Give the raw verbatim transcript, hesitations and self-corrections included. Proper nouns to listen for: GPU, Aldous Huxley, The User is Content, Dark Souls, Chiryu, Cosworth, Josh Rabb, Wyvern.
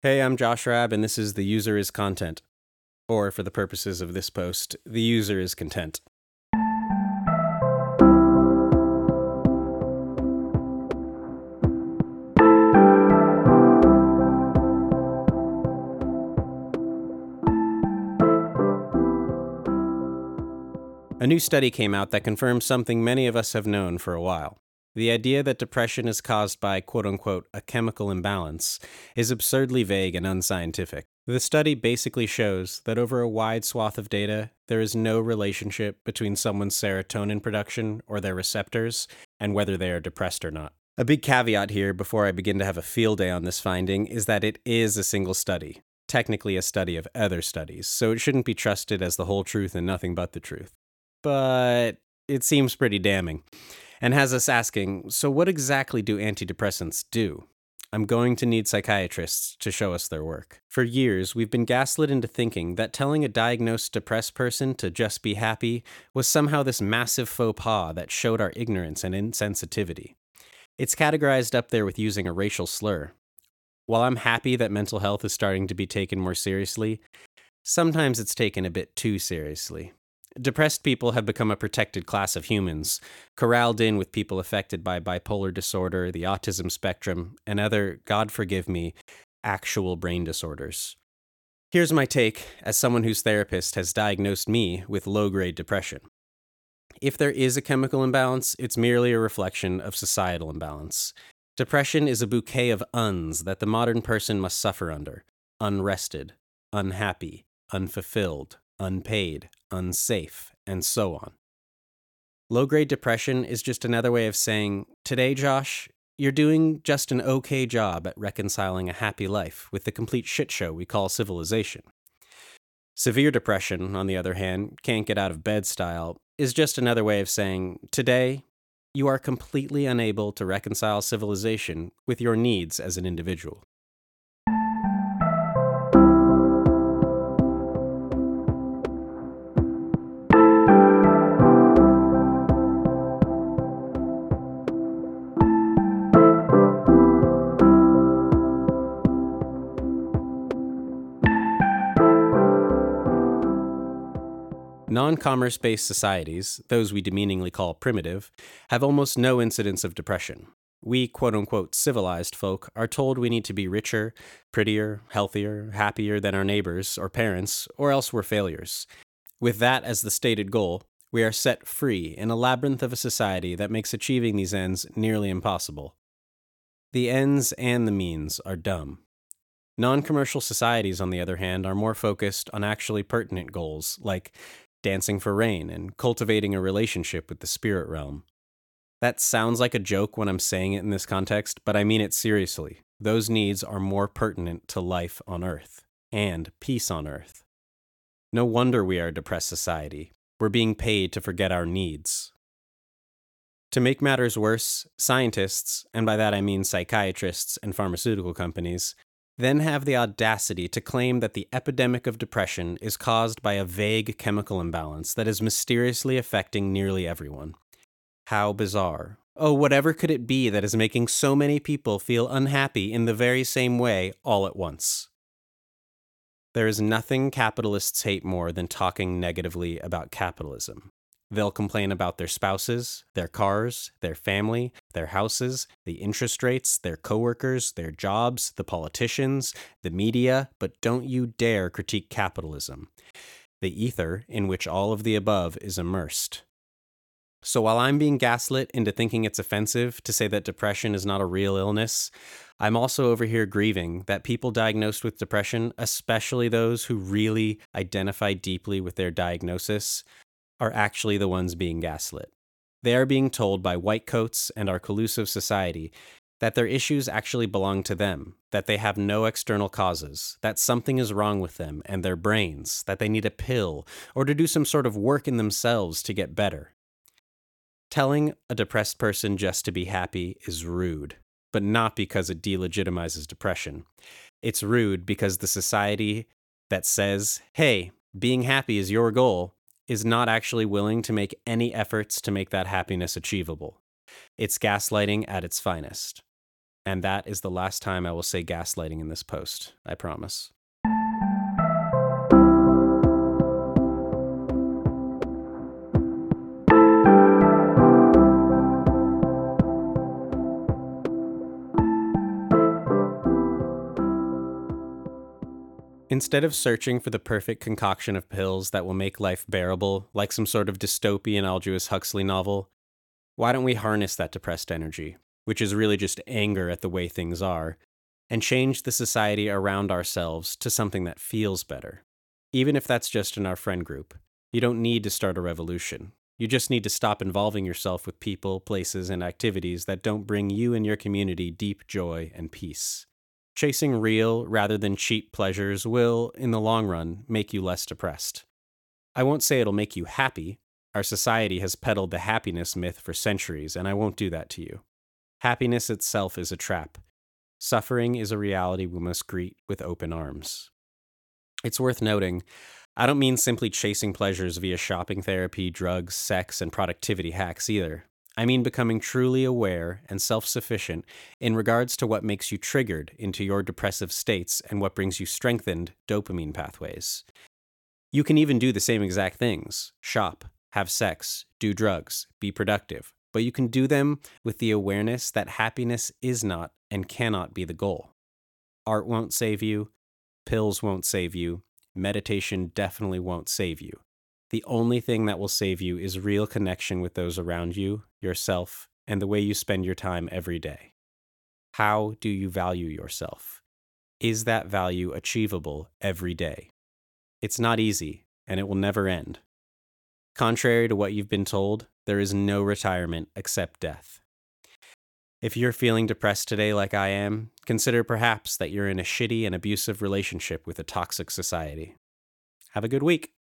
Hey, I'm Josh Rabb, and this is The User is Content. Or, for the purposes of this post, The User is Content. A new study came out that confirms something many of us have known for a while. The idea that depression is caused by, quote-unquote, a chemical imbalance is absurdly vague and unscientific. The study basically shows that over a wide swath of data, there is no relationship between someone's serotonin production or their receptors and whether they are depressed or not. A big caveat here before I begin to have a field day on this finding is that it is a single study, technically a study of other studies, so it shouldn't be trusted as the whole truth and nothing but the truth. But it seems pretty damning, and has us asking, so what exactly do antidepressants do? I'm going to need psychiatrists to show us their work. For years, we've been gaslit into thinking that telling a diagnosed depressed person to just be happy was somehow this massive faux pas that showed our ignorance and insensitivity. It's categorized up there with using a racial slur. While I'm happy that mental health is starting to be taken more seriously, sometimes it's taken a bit too seriously. Depressed people have become a protected class of humans, corralled in with people affected by bipolar disorder, the autism spectrum, and other, God forgive me, actual brain disorders. Here's my take as someone whose therapist has diagnosed me with low-grade depression. If there is a chemical imbalance, it's merely a reflection of societal imbalance. Depression is a bouquet of uns that the modern person must suffer under: unrested, unhappy, unfulfilled, unpaid, unsafe, and so on. Low-grade depression is just another way of saying, today, Josh, you're doing just an okay job at reconciling a happy life with the complete shit show we call civilization. Severe depression, on the other hand, can't get out of bed style, is just another way of saying, today, you are completely unable to reconcile civilization with your needs as an individual. Non-commerce-based societies, those we demeaningly call primitive, have almost no incidence of depression. We, quote-unquote, civilized folk are told we need to be richer, prettier, healthier, happier than our neighbors or parents, or else we're failures. With that as the stated goal, we are set free in a labyrinth of a society that makes achieving these ends nearly impossible. The ends and the means are dumb. Non-commercial societies, on the other hand, are more focused on actually pertinent goals, like dancing for rain, and cultivating a relationship with the spirit realm. That sounds like a joke when I'm saying it in this context, but I mean it seriously. Those needs are more pertinent to life on Earth, and peace on Earth. No wonder we are a depressed society. We're being paid to forget our needs. To make matters worse, scientists, and by that I mean psychiatrists and pharmaceutical companies, then have the audacity to claim that the epidemic of depression is caused by a vague chemical imbalance that is mysteriously affecting nearly everyone. How bizarre. Oh, whatever could it be that is making so many people feel unhappy in the very same way all at once? There is nothing capitalists hate more than talking negatively about capitalism. They'll complain about their spouses, their cars, their family, their houses, the interest rates, their coworkers, their jobs, the politicians, the media, but don't you dare critique capitalism, the ether in which all of the above is immersed. So while I'm being gaslit into thinking it's offensive to say that depression is not a real illness, I'm also over here grieving that people diagnosed with depression, especially those who really identify deeply with their diagnosis, are actually the ones being gaslit. They are being told by white coats and our collusive society that their issues actually belong to them, that they have no external causes, that something is wrong with them and their brains, that they need a pill or to do some sort of work in themselves to get better. Telling a depressed person just to be happy is rude, but not because it delegitimizes depression. It's rude because the society that says, hey, being happy is your goal, is not actually willing to make any efforts to make that happiness achievable. It's gaslighting at its finest. And that is the last time I will say gaslighting in this post, I promise. Instead of searching for the perfect concoction of pills that will make life bearable, like some sort of dystopian Aldous Huxley novel, why don't we harness that depressed energy, which is really just anger at the way things are, and change the society around ourselves to something that feels better? Even if that's just in our friend group. You don't need to start a revolution. You just need to stop involving yourself with people, places, and activities that don't bring you and your community deep joy and peace. Chasing real rather than cheap pleasures will, in the long run, make you less depressed. I won't say it'll make you happy. Our society has peddled the happiness myth for centuries, and I won't do that to you. Happiness itself is a trap. Suffering is a reality we must greet with open arms. It's worth noting, I don't mean simply chasing pleasures via shopping therapy, drugs, sex, and productivity hacks either. I mean becoming truly aware and self-sufficient in regards to what makes you triggered into your depressive states and what brings you strengthened dopamine pathways. You can even do the same exact things, shop, have sex, do drugs, be productive, but you can do them with the awareness that happiness is not and cannot be the goal. Art won't save you, pills won't save you, meditation definitely won't save you. The only thing that will save you is real connection with those around you, yourself, and the way you spend your time every day. How do you value yourself? Is that value achievable every day? It's not easy, and it will never end. Contrary to what you've been told, there is no retirement except death. If you're feeling depressed today like I am, consider perhaps that you're in a shitty and abusive relationship with a toxic society. Have a good week.